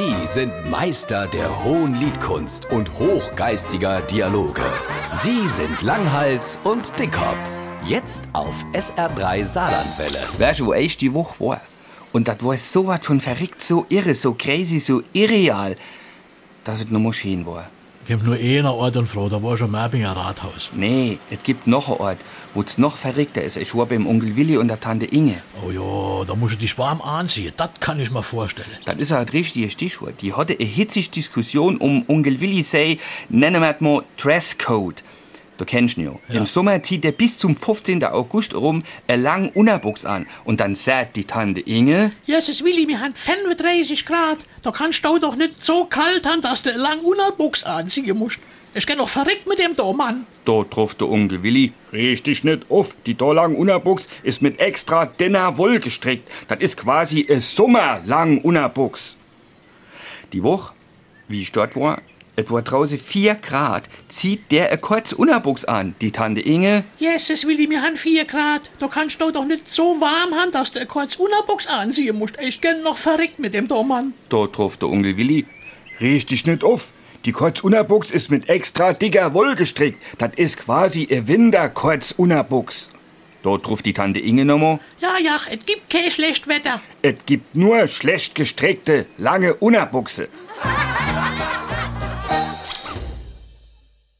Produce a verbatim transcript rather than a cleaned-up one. Sie sind Meister der hohen Liedkunst und hochgeistiger Dialoge. Sie sind Langhals und Dickhop. Jetzt auf S R drei Saarlandwelle. Weißt du, wo ich die Woche war? Und das war so was von verrückt, so irre, so crazy, so irreal, dass es nur schön war. Es gibt nur einen Ort und Frau, da war schon Merbinger Rathaus. Nee, es gibt noch einen Ort, wo es noch verrückter ist. Ich war beim Onkel Willi und der Tante Inge. Oh ja, da musst du dich warm anziehen, das kann ich mir vorstellen. Das ist halt richtiges Stichwort. Die hatte eine hitzige Diskussion um Onkel Willi, sei, nennen wir es mal Dresscode. Du kennst ihn ja. Im Sommer zieht er bis zum fünfzehnten August rum einen langen Unterbuchs an. Und dann sagt die Tante Inge: Jesus Willi, wir haben fünfunddreißig Grad. Da kannst du doch nicht so kalt haben, dass du einen langen Unterbuchs anziehen musst. Ich geh doch verrückt mit dem da, Mann. Da traf der Onkel Willi richtig nicht auf. Die da langen Unterbuchs ist mit extra dünner Wolle gestrickt. Das ist quasi ein sommerlangen Unterbuchs. Die Woche, wie ich dort war, es war draußen vier Grad, zieht der eine kurze Unterbuchs an, die Tante Inge. Jesus Willi, wir haben vier Grad. Da kannst du doch nicht so warm haben, dass du eine kurze Unterbuchs anziehen musst. Ich bin noch verrückt mit dem da, Mann. Da traf der Onkel Willi richtig nicht auf. Die kurze Unterbuchs ist mit extra dicker Wolle gestrickt. Das ist quasi ein Winterkurze Unterbuchs. Da traf die Tante Inge nochmal: Ja, ja, es gibt kein schlecht Wetter. Es gibt nur schlecht gestrickte, lange Unterbuchse.